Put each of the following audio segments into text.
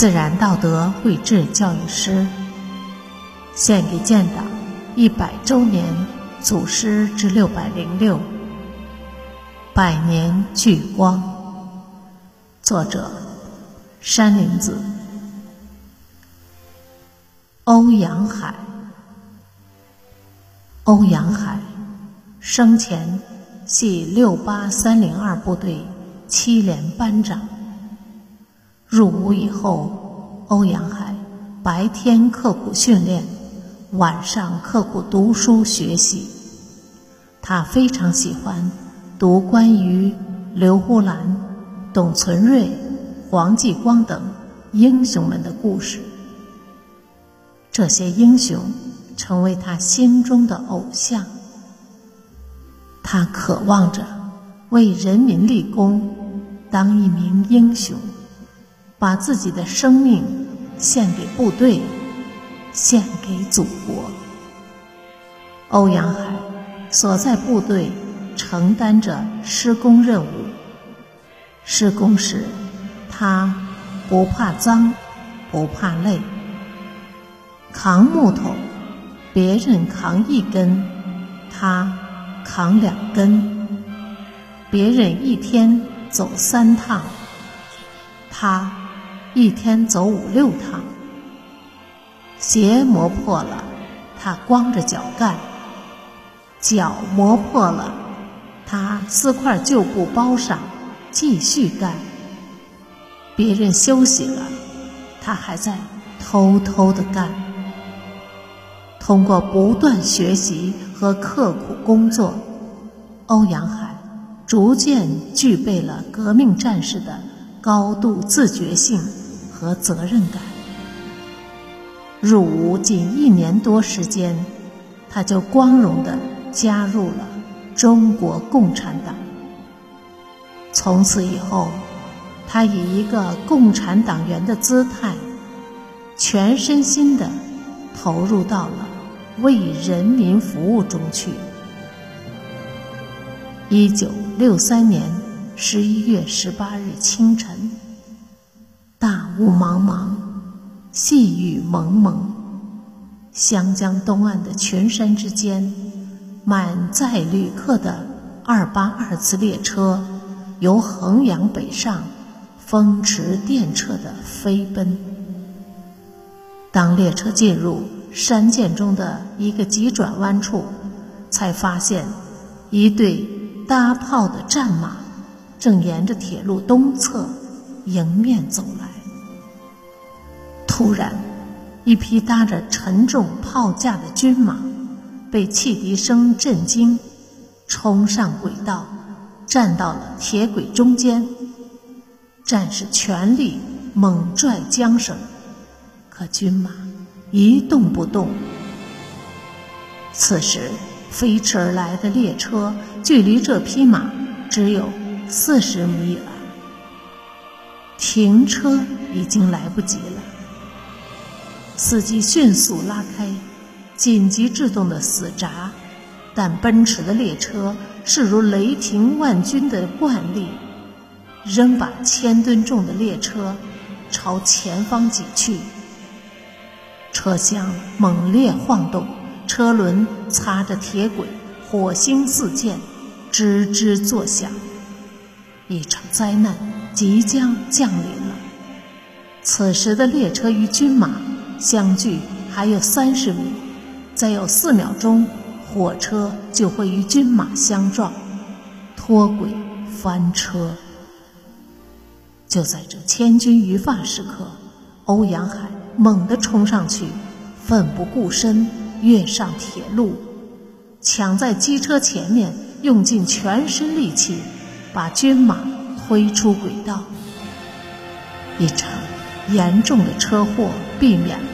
自然道德绘制教育诗，献给建党100周年组诗之606，百年聚光。作者：山林子、欧阳海。欧阳海生前系68302部队7连班长。入伍以后，欧阳海白天刻苦训练，晚上刻苦读书学习。他非常喜欢读关于刘胡兰、董存瑞、黄继光等英雄们的故事。这些英雄成为他心中的偶像。他渴望着为人民立功，当一名英雄，把自己的生命献给部队，献给祖国。欧阳海所在部队承担着施工任务，施工时他不怕脏，不怕累，扛木头别人扛1根，他扛2根；别人1天走3趟，他1天走5、6趟。鞋磨破了，他光着脚盖；脚磨破了，他撕块旧布包上，继续干。别人休息了，他还在偷偷地干。通过不断学习和刻苦工作，欧阳海逐渐具备了革命战士的高度自觉性和责任感。入伍仅1年多时间，他就光荣地加入了中国共产党。从此以后，他以一个共产党员的姿态，全身心地投入到了为人民服务中去。1963年11月18日清晨，大雾茫茫，细雨蒙蒙，湘江东岸的群山之间，满载旅客的282次列车由衡阳北上，风驰电掣地飞奔。当列车进入山涧中的一个急转弯处，才发现一队搭炮的战马正沿着铁路东侧迎面走来。突然，一匹搭着沉重炮架的军马被汽笛声震惊，冲上轨道，站到了铁轨中间。战士全力猛拽缰绳，可军马一动不动。此时飞驰而来的列车距离这匹马只有40米远，停车已经来不及了。司机迅速拉开紧急制动的死闸，但奔驰的列车势如雷霆万钧的惯例，仍把1000吨重的列车朝前方挤去。车厢猛烈晃动，车轮擦着铁轨，火星四溅，吱吱作响。一场灾难即将降临了。此时的列车与军马相距还有30米，再有4秒钟，火车就会与军马相撞，脱轨翻车。就在这千钧一发时刻，欧阳海猛地冲上去，奋不顾身跃上铁路，抢在机车前面，用尽全身力气把军马推出轨道。一场严重的车祸避免了，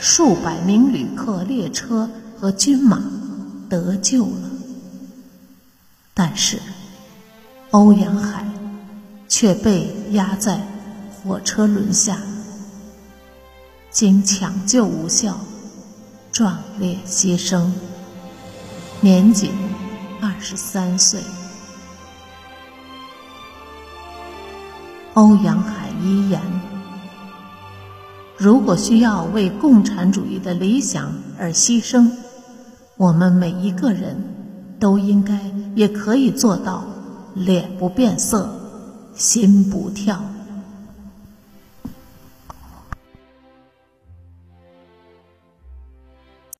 数百名旅客、列车和军马得救了。但是欧阳海却被压在火车轮下，经抢救无效，壮烈牺牲，年仅23岁。欧阳海遗言：如果需要为共产主义的理想而牺牲，我们每一个人都应该也可以做到脸不变色，心不跳。